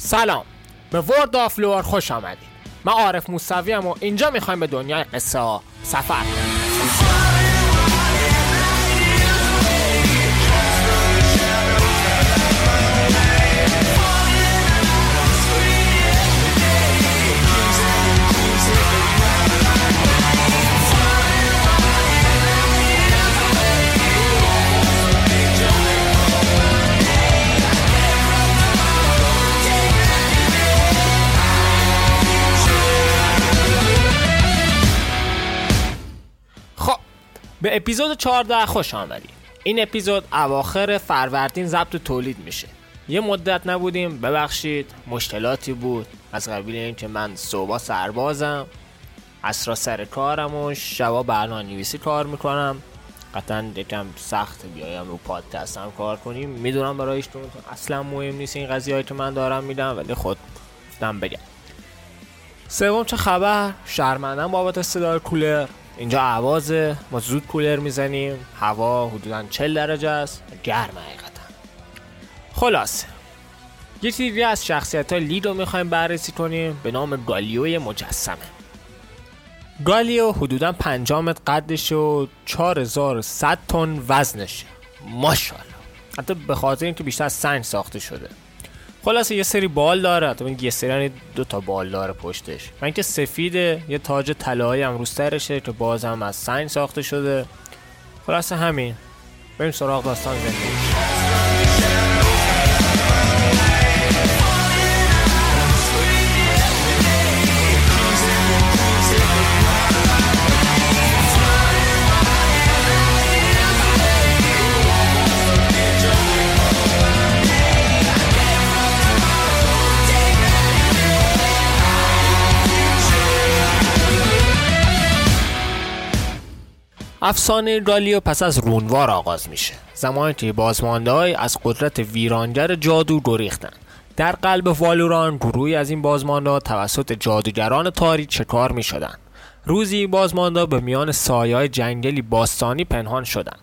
سلام، به World of Lore خوش آمدید. من عارف موسوی ام و اینجا میخوایم به دنیای قصه ها سفر کنیم. به اپیزود 14 خوش آمدید. این اپیزود اواخر فروردین ضبط و تولید میشه. یه مدت نبودیم، ببخشید، مشکلاتی بود از قبیل این که من صبح سربازم، عصرا سر کارم و شبا برنامه‌نویسی کار میکنم. قطعا یکم سخت بیایم رو پادکستم کار کنیم، میدونم برایشتون اصلا مهم نیست این قضیه‌ای که من دارم میدم، ولی خودم بگم. سوم چه خبر؟ شرمندم بابت صدای کولر. اینجا عوازه، ما زود کولر میزنیم، هوا حدوداً 40 درجه است، گرمه حقیقتا. خلاصه یه تیوی از شخصیت‌های لید رو میخوایم بررسی کنیم به نام گالیو مجسمه. گالیو حدوداً 5 متر قدش و 4100 تن وزنشه، ماشاءالله. حتی به خاطر اینکه بیشتر از سنگ ساخته شده. خلاصه یه سری بال داره، حتی یه سری یعنی 2 تا بال داره پشتش. من که سفیده، یه تاج طلایی هم رو سرشه که باز هم از سنگ ساخته شده. خلاصه همین. بریم سراغ داستان زندگی. افسانه گالیو پس از رونوار آغاز میشه، زمانی که بازمانده‌های از قدرت ویرانگر جادو گریختن. در قلب والوران گروهی از این بازمانده‌ها توسط جادوگران تاریک شکار میشدن. روزی بازمانده‌ها به میان سایه‌های جنگلی باستانی پنهان شدند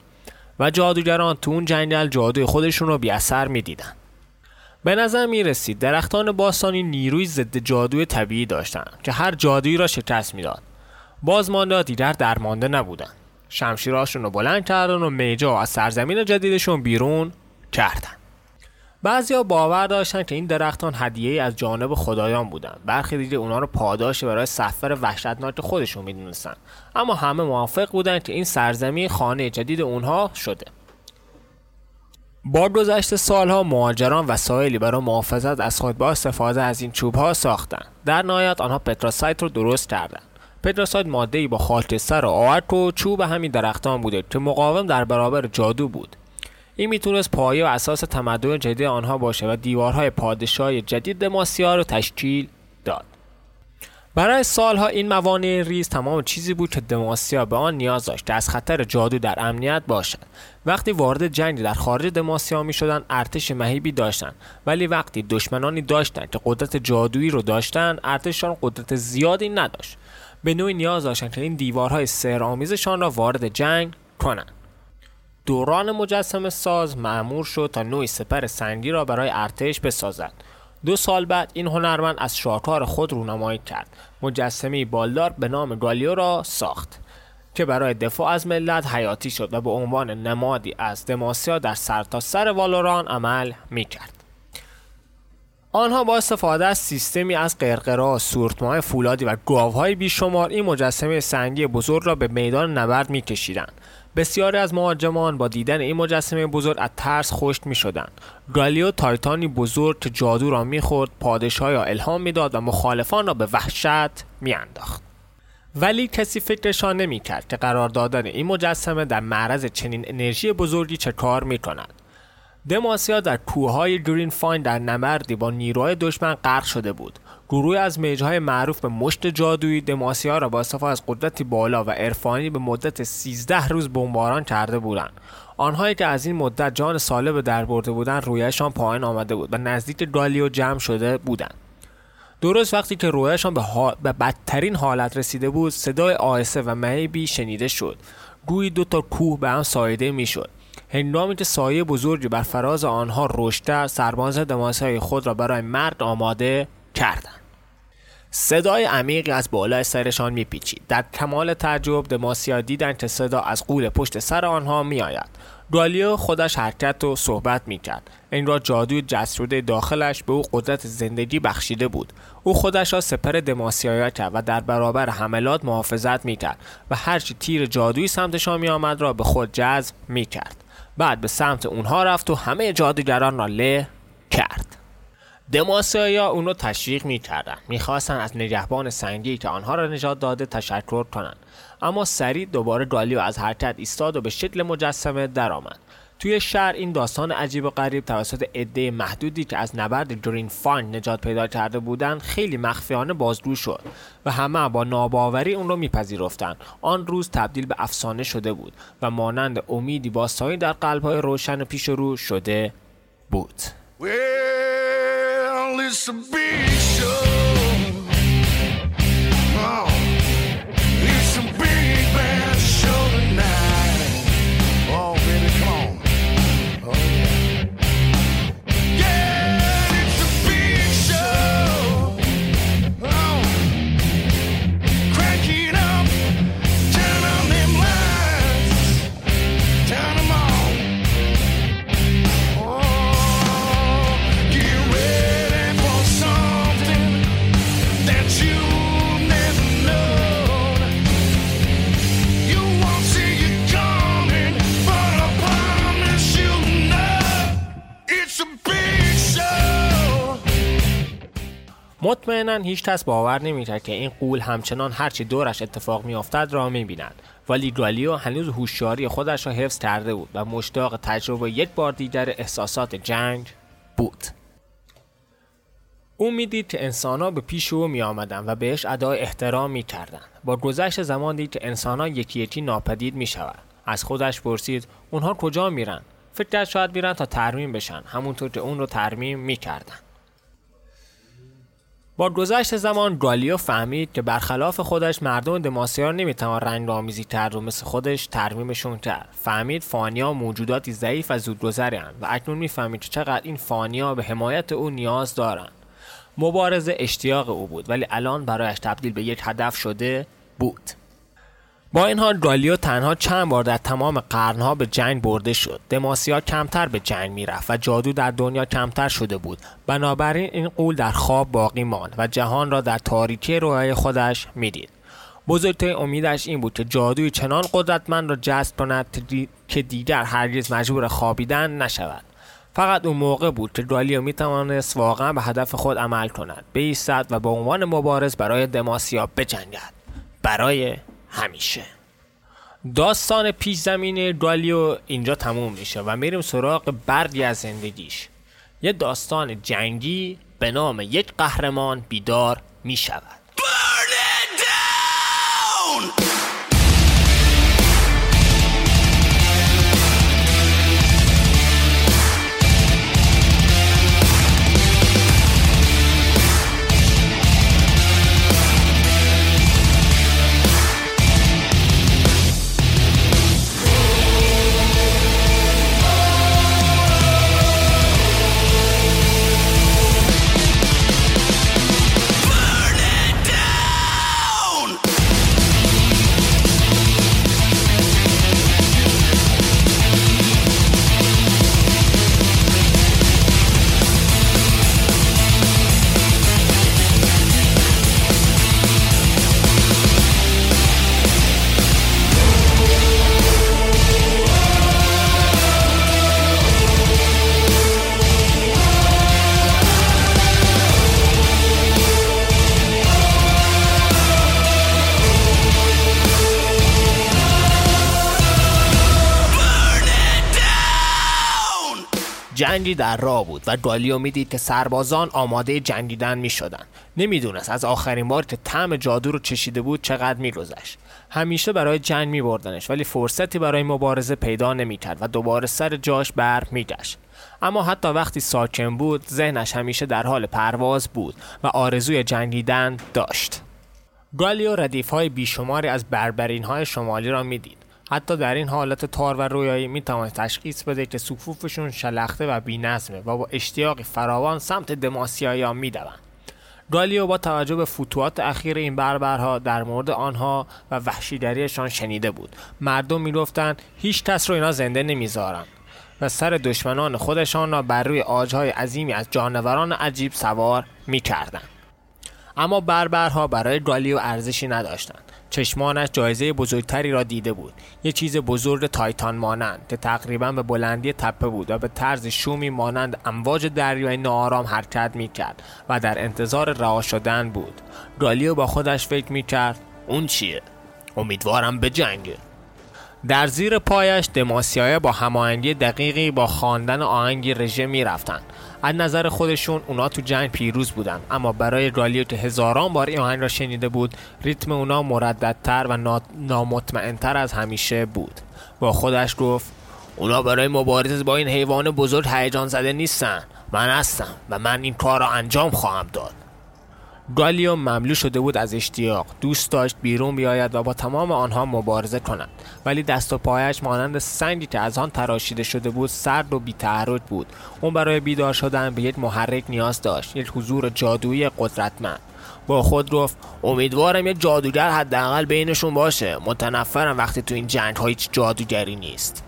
و جادوگران تو اون جنگل جادوی خودشون رو بی اثر میدیدن. به نظر میرسید درختان باستانی نیروی ضد جادوی طبیعی داشتن که هر جادویی را شکست میداد. بازمانده‌ها دیگر درمانده نبودن. شمشیرهاشون رو بلند کردن و میجا از سرزمین جدیدشون بیرون کردن. بعضیا باور داشتن که این درختان هدیه‌ای از جانب خدایان بودن. برخی دیگه اونا رو پاداش برای سفر وحشتناک خودشون میدونستن. اما همه موافق بودن که این سرزمین خانه جدید اونها شده. با گذشت سالها مهاجران وسایلی برای محافظت از خود با استفاده از این چوب‌ها ساختن. در نهایت آنها پتراسایت رو درست کردن. پتراسایت ماده‌ای با خاکستر و آرد و چوب همین درختان بوده که مقاوم در برابر جادو بود. این میتونست پایه و اساس تمدن جدید آنها باشه و دیوارهای پادشاهی جدید دماسیا رو تشکیل داد. برای سالها این موانع ریز تمام چیزی بود که دماسیا به آن نیاز داشت از خطر جادو در امنیت باشد. وقتی وارد جنگ در خارج دماسیا میشدن ارتش مهیبی داشتن، ولی وقتی دشمنانی داشتن که قدرت جادویی رو داشتن ارتششان قدرت زیادی نداشت. به نوعی نیاز داشتن که این دیوارهای سحرآمیزشان را وارد جنگ کنند. دوران مجسمه ساز مأمور شد تا نوعی سپر سنگی را برای ارتش بسازد. 2 سال بعد این هنرمند از شاهکار خود رونمایی کرد. مجسمه بالدار به نام گالیو را ساخت که برای دفاع از ملت حیاتی شد و به عنوان نمادی از دماسیا در سرتاسر والوران عمل می‌کرد. آنها با استفاده از سیستمی از قرقره، سورتمه‌های فولادی و گاوهای بیشمار این مجسمه سنگی بزرگ را به میدان نبرد می‌کشیدند. بسیاری از مهاجمان با دیدن این مجسمه بزرگ از ترس خشک می‌شدند. گالیو تایتانی بزرگ که جادو را می‌خورد، پادشاه را الهام می‌داد و مخالفان را به وحشت می‌انداخت. ولی کسی فکرشان نمی‌کرد که قرار دادن این مجسمه در معرض چنین انرژی بزرگی چه کار می‌کند. دماسیا در کوههای گرین فاین در نبردی با نیروهای دشمن غرق شده بود. گروهی از مجهای معروف به مشت جادویی دماسیا را با استفاده از قدرتی بالا و عرفانی به مدت 13 روز بمباران کرده بودند. آنهایی که از این مدت جان سالب در برده بودند رویشان پایین آمده بود و نزدیک گالیو جمع شده بودند. درست وقتی که رویشان به بدترین حالت رسیده بود، صدای آهسته و مهیبی شنیده شد، گویی 2 تا کوه به هم ساییده میشد. هنگامی که سایه بزرگی بر فراز آنها رشته، سرباز دماسیای خود را برای مرد آماده کردند. صدای عمیقی از بالای سرشان میپیچید. در کمال تعجب دماسیا دیدند که صدا از قول پشت سر آنها میآید. گالیو خودش حرکت و صحبت میکرد. این را جادوی جسرود داخلش به او قدرت زندگی بخشیده بود. او خودش را سپر دماسیایا کرد و در برابر حملات محافظت میکرد و هرچی تیر جادویی سمتشان میآمد را به خود جذب میکرد. بعد به سمت اونها رفت و همه جادوگران را له کرد. دماسیایا اون رو تشویق میکردن، میخواستن از نگهبان سنگی که آنها را نجات داده تشکر کنن، اما سریع دوباره گالیو از حرکت ایستاد و به شکل مجسمه درآمد. توی شهر این داستان عجیب و غریب توسط عده محدودی که از نبرد گرین فاین نجات پیدا کرده بودند خیلی مخفیانه بازگو شد و همه با ناباوری اون رو میپذیرفتند. آن روز تبدیل به افسانه شده بود و مانند امیدی باستانی در قلب‌های روشن و پیش رو شده بود. It's a big show. Oh, it's a big band show tonight. Oh, baby, come on. Oh, yeah. Yeah, it's a big show. Oh, crank it up, turn on them lights, turn them on. Oh, get ready. مطمئناً هیچ کس باور نمی‌کرد که این غول همچنان هرچی دورش اتفاق می‌افتاد را می‌بیند، ولی گالیو هنوز هوشیاری خودش را حفظ کرده بود و مشتاق تجربه یک بار دیگر احساسات جنگ بود. او می‌دید که انسان‌ها به پیش او می‌آمدند و بهش ادای احترام می‌کردند. با گذشت زمان دید که انسان‌ها یکی یکی ناپدید می‌شوند. از خودش پرسید اونها کجا میرن؟ فکر کرد شاید میرن تا ترمیم بشن، همونطور که اون رو ترمیم می‌کردند. با گذشت زمان گالیو فهمید که برخلاف خودش مردم دماسیا نمیتوان رنگ‌آمیزی کرد و مثل خودش ترمیمشون کرد. فهمید فانیا موجوداتی ضعیف و زودگذرند و اکنون میفهمید که چقدر این فانیا به حمایت او نیاز دارند. مبارزه اشتیاق او بود ولی الان برایش تبدیل به یک هدف شده بود. با این حال گالیو تنها چند بار در تمام قرنها به جنگ برده شد. دماسیا کمتر به جنگ میرفت و جادو در دنیا کمتر شده بود. بنابراین این غول در خواب باقی ماند و جهان را در تاریکی رویای خودش میدید. بزرگترین امیدش این بود که جادوی چنان قدرتمند را جذب کند که دیگر هرگز مجبور خوابیدن نشود. فقط اون موقع بود که گالیو میتوانست واقعا به هدف خود عمل کند، بایستد و به عنوان مبارز برای دماسیا بجنگد، برای همیشه. داستان پیش زمینه گالیو اینجا تموم میشه و میریم سراغ بردی از زندگیش. یه داستان جنگی به نام یک قهرمان بیدار میشود. جنگی در راه بود و گالیو میدید که سربازان آماده جنگیدن میشدند. نمیدونست از آخرین بار که طعم جادو رو چشیده بود چقدر میگذشت. همیشه برای جنگ میبردنش ولی فرصتی برای مبارزه پیدا نمیکرد و دوباره سر جاش بر میگشت. اما حتی وقتی ساکن بود ذهنش همیشه در حال پرواز بود و آرزوی جنگیدن داشت. گالیو ردیف‌های بیشماری از بربرین‌های شمالی را میدید. حتی در این حالت تار و رویایی میتواند تشخیص بده که صفوفشون شلخته و بی‌نظمه و با اشتیاقی فراوان سمت دماسیایی‌ها میدوند. گالیو با توجه به فتوحات اخیر این بربرها در مورد آنها و وحشیگریشان شنیده بود. مردم میگفتند هیچ کس رو اینا زنده نمیذارن و سر دشمنان خودشان را بر روی آجهای عظیمی از جانوران عجیب سوار میکردند. اما بربرها برای گالیو ارزشی نداشتند. چشمانش جایزه بزرگتری را دیده بود، یک چیز بزرگ تایتان مانند که تقریبا به بلندی تپه بود و به طرز شومی مانند امواج دریای ناآرام حرکت میکرد و در انتظار رها شدن بود. گالیو با خودش فکر میکرد اون چیه؟ امیدوارم به جنگه. در زیر پایش دماسیای با هماهنگی دقیقی با خواندن آهنگی رژه میرفتند. از نظر خودشون اونا تو جنگ پیروز بودن، اما برای گالیو که هزاران بار این آهنگ را شنیده بود، ریتم اونا مرددتر و نامطمئنتر از همیشه بود. با خودش گفت اونا برای مبارزه با این حیوان بزرگ هیجان زده نیستن، من هستم و من این کار را انجام خواهم داد. گالیو مملو شده بود از اشتیاق، دوست داشت بیرون بیاید و با تمام آنها مبارزه کند، ولی دست و پایش مانند سنگی که از آن تراشیده شده بود سرد و بی‌تحرک بود. اون برای بیدار شدن به یک محرک نیاز داشت، یک حضور جادویی قدرتمند. با خود گفت امیدوارم یک جادوگر حداقل بینشون باشه، متنفرم وقتی تو این جنگ‌ها هیچ جادوگری نیست.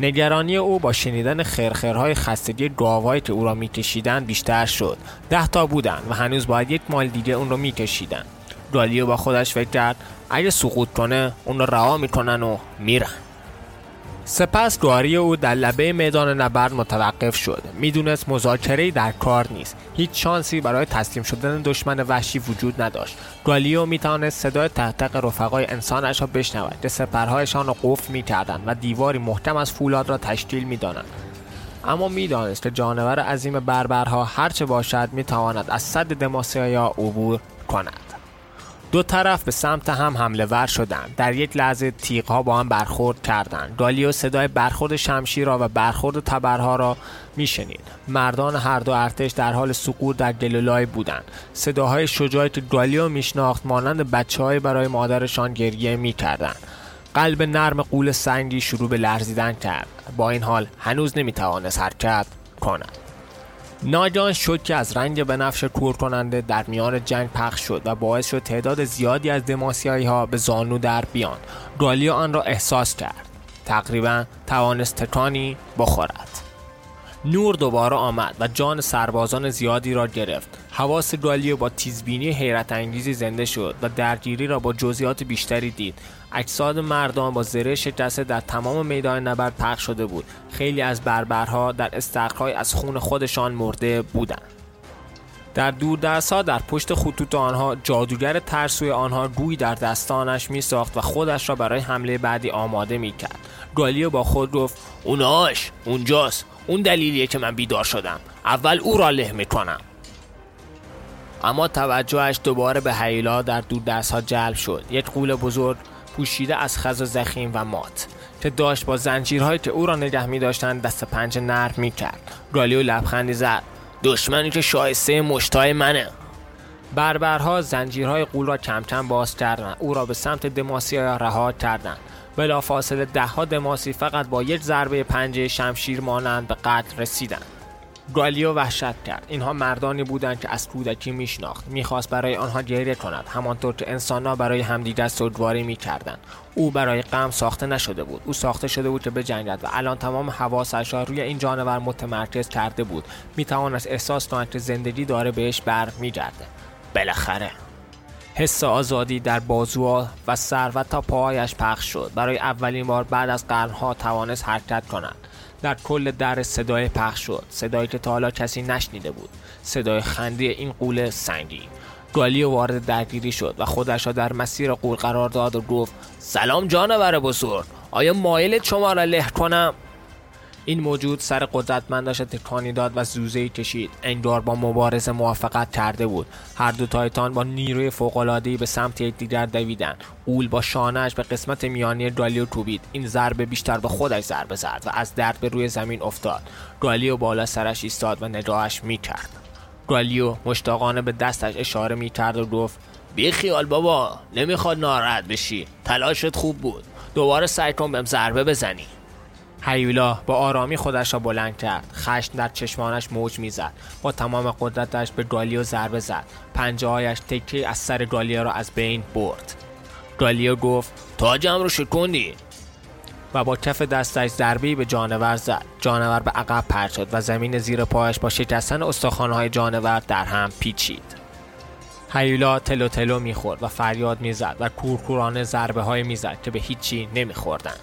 نگرانی او با شنیدن خرخرهای خستگی گاوهایی که او را میکشیدند بیشتر شد. 10 تا بودند و هنوز باید یک مال دیگه اون را میکشیدند. گالیو با خودش فکر کرد اگه سقوط کنه اون را رها میکنن و میرن. سپس گاری او در لبه میدان نبرد متوقف شد. میدونست مذاکره‌ای در کار نیست. هیچ شانسی برای تسلیم شدن دشمن وحشی وجود نداشت. گالیو میتوانست صدای تقتق رفقای انسانش را بشنود که سپرهایشان را قفل میکردند و دیواری محکم از فولاد را تشکیل میدادند. اما میدانست که جانور عظیم بربرها هرچه باشد میتواند از صد دماسیا عبور کند. 2 طرف به سمت هم حمله ور شدند. در یک لحظه تیغ‌ها با هم برخورد کردند. گالیو صدای برخورد شمشیر را و برخورد تبرها را میشنید. مردان هر دو ارتش در حال سقوط در گلولای بودند. صداهای شجاعی که گالیو میشناخت مانند بچه‌های برای مادرشان گریه میکردند. قلب نرم قول سنگی شروع به لرزیدن کرد. با این حال هنوز نمیتوانست حرکت کند. ناگهان شوکی از رنگ بنفش کورکننده در میان جنگ پخش شد و باعث شد تعداد زیادی از دماسیایی‌ها به زانو در بیان. گالیو آن را احساس کرد، تقریبا توانست تکانی بخورد. نور دوباره آمد و جان سربازان زیادی را گرفت. حواس گالیو با تیزبینی حیرت انگیزی زنده شد و درگیری را با جزئیات بیشتری دید. اجساد مردان با زره شکسته در تمام میدان نبرد پخش شده بود. خیلی از بربرها در استخرهای از خون خودشان مرده بودند. در دوردست‌ها در پشت خطوط آنها جادوگر ترسوی آنها گوی در دستانش می‌ساخت و خودش را برای حمله بعدی آماده می‌کرد. گالیو با خود گفت اوناش اونجاست، اون دلیلیه که من بیدار شدم، اول او را له می‌کنم. اما توجهش دوباره به هیولا در دوردست‌ها جلب شد. یک غول بزرگ پوشیده از خز ضخیم و مات که داشت با زنجیرهایی که او را نگه می‌داشتند دست پنجه نرم می‌کرد. گالیو لبخندی زد. دشمنی که شایسته مشتای منه. بربرها زنجیرهای غول را کم کم باز کردند. او را به سمت دماسیا رها کردند. بلافاصله 10 دماسی فقط با یک ضربه پنجه شمشیر مانند به قتل رسیدند. گالیو وحشت کرد. اینها مردانی بودند که از کودکی میشناخت. میخواست برای آنها گریه کند، همانطور که انسان‌ها برای همدیگر سوگواری میکردند. او برای غم ساخته نشده بود. او ساخته شده بود که بجنگد و الان تمام حواسش را روی این جانور متمرکز کرده بود. میتوانست احساس کند که زندگی داره بهش برمیگرده. بالاخره حس آزادی در بازوها و سر و تا پاهایش پخش شد. برای اولین بار بعد از قرنها توانست حرکت کند. در کل در صدای پخش شد، صدایی که تا حالا کسی نشنیده بود، صدای خنده این غول سنگی. گالیو وارد درگیری شد و خودش را در مسیر غول قرار داد و گفت سلام جانور بزرگ، آیا مایلید شما را له کنم؟ این موجود سر قدرتمندش تکانی داد و زوزه‌ای کشید، انگار با مبارزه موافقت کرده بود. هر دو تایتان با نیروی فوق‌العاده‌ای به سمت یکدیگر دویدند. غول با شانه‌اش به قسمت میانی گالیو کوبید. این ضربه بیشتر به خودش ضربه زد و از درد به روی زمین افتاد. گالیو بالا سرش ایستاد و نگاهش می‌کرد. گالیو مشتاقانه به دستش اشاره می‌کرد و گفت: "بیخیال بابا، نمی‌خواد ناراحت بشی. تلاشت خوب بود." دوباره سعی کن بهم ضربه بزنی. هیولا با آرامی خودش را بلند کرد. خشم در چشمانش موج میزد. با تمام قدرتش به گالیو ضربه زد. پنجه‌هایش تکی از سر گالیو را از بین برد. گالیو گفت تاجم رو شکندی و با کف دستش ضربه‌ای به جانور زد. جانور به عقب پرت شد و زمین زیر پایش با شکستن استخوان‌های جانور در هم پیچید. هیولا تلو تلو میخورد و فریاد میزد و کورکورانه ضربه‌هایی میزد که به هیچی نمیخوردند.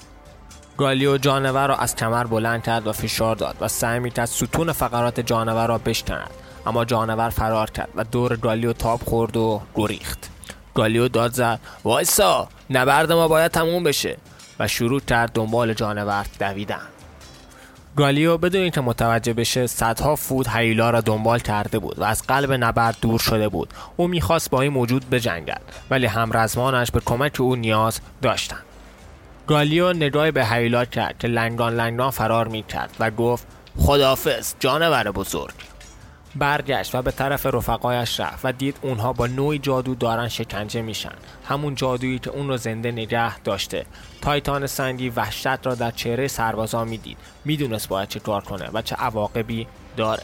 گالیو جانور را از کمر بلند کرد و فشار داد و سعی میکرد ستون فقرات جانور را بشکند، اما جانور فرار کرد و دور گالیو تاب خورد و گریخت. گالیو داد زد وایسا، نبرد ما باید تموم بشه و شروع کرد دنبال جانور دویدن. گالیو بدون اینکه متوجه بشه صدها فوت هیولا را دنبال کرده بود و از قلب نبرد دور شده بود. او میخواست با این موجود بجنگد، ولی همرزمانش به کمک او نیاز داشتند. گالیو نگاهی به هیولا کرد که لنگان لنگان فرار میکرد و گفت خداحافظ جانور بزرگ. برگشت و به طرف رفقایش رفت و دید اونها با نوعی جادو دارن شکنجه میشن، همون جادویی که اون رو زنده نگه داشته. تایتان سنگی وحشت را در چهره سربازان میدید، میدونست باید چه کار کنه و چه عواقبی داره.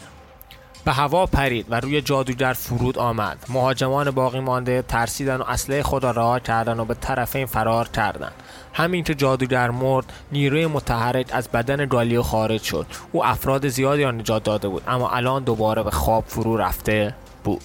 به هوا پرید و روی جادوگر فرود آمد. مهاجمان باقی مانده ترسیدن و اسلحه خود را رها کردن و به طرف این فرار کردن. همین که جادوگر مرد، نیروی متحرک از بدن گالیو خارج شد. او افراد زیادی را نجات داده بود، اما الان دوباره به خواب فرو رفته بود.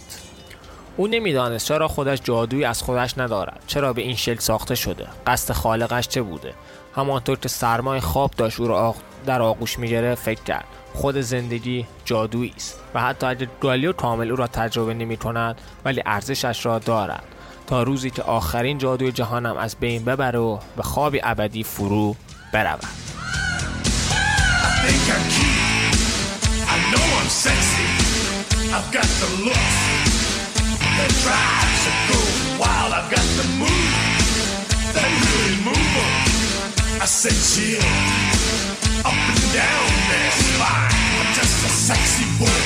او نمیدانست چرا خودش جادویی از خودش ندارد، چرا به این شکل ساخته شده، قصد خالقش چه بوده. همانطور که سرمای خواب داشت او را در آغوش می‌گرفت، فکر کرد خود زندگی جادویی است و حتی اگر گالیو کامل او را تجربه نمی‌کند، ولی ارزشش را دارد تا روزی که آخرین جادوی جهانم از بین ببره و به خوابی ابدی فرو برود. Up and down their spine, I'm just a sexy boy.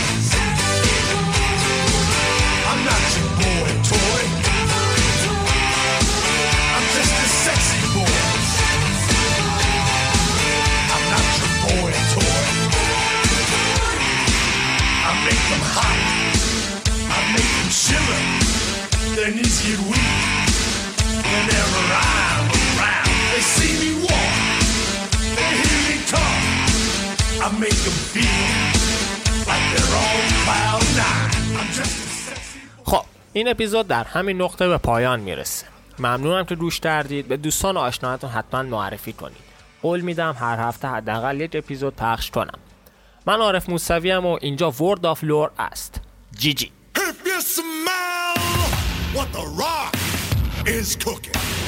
I'm not your boy toy. I'm just a sexy boy. I'm not your boy toy. I make them hot, I make them shiver. Their knees get weak whenever I'm around. They see me walk, they hear me talk. I make them feel like they're all cloud nine. I'm just a sexy boy. خب این اپیزود در همین نقطه به پایان میرسه. ممنونم که گوش کردید. به دوستان و آشناهاتون حتما معرفی کنید. قول میدم هر هفته حداقل یک اپیزود پخش کنم. من عارف موسوی ام و اینجا World of Lore است. جی جی. If you smell what the rock is cooking.